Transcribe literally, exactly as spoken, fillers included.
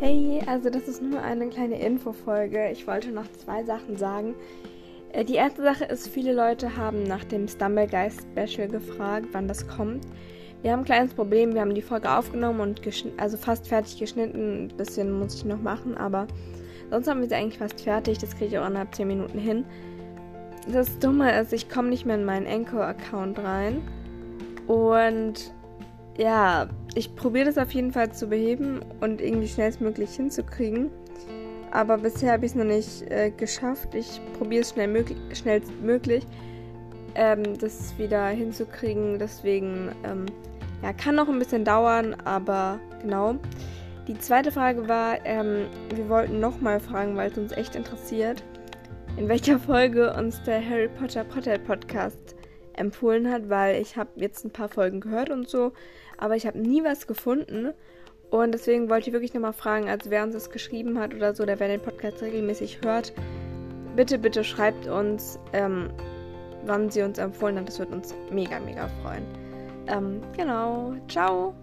Hey, also das ist nur eine kleine Infofolge. Ich wollte noch zwei Sachen sagen. Die erste Sache ist, viele Leute haben nach dem Stumblegeist-Special gefragt, wann das kommt. Wir haben ein kleines Problem, wir haben die Folge aufgenommen und geschn- also fast fertig geschnitten. Ein bisschen muss ich noch machen, aber sonst haben wir sie eigentlich fast fertig. Das kriege ich auch innerhalb zehn Minuten hin. Das Dumme ist, ich komme nicht mehr in meinen Enco-Account rein. Und ja, ich probiere das auf jeden Fall zu beheben und irgendwie schnellstmöglich hinzukriegen. Aber bisher habe ich es noch nicht äh, geschafft. Ich probiere es schnell möglich, schnellstmöglich, ähm, das wieder hinzukriegen. Deswegen, ähm, ja, kann noch ein bisschen dauern, aber genau. Die zweite Frage war, ähm, wir wollten nochmal fragen, weil es uns echt interessiert, in welcher Folge uns der Harry Potter Potter-Podcast empfohlen hat, weil ich habe jetzt ein paar Folgen gehört und so, aber ich habe nie was gefunden. Und deswegen wollte ich wirklich nochmal fragen, also wer uns das geschrieben hat oder so, oder wer den Podcast regelmäßig hört, bitte, bitte schreibt uns, ähm, wann sie uns empfohlen hat. Das wird uns mega, mega freuen. Ähm, genau. Ciao!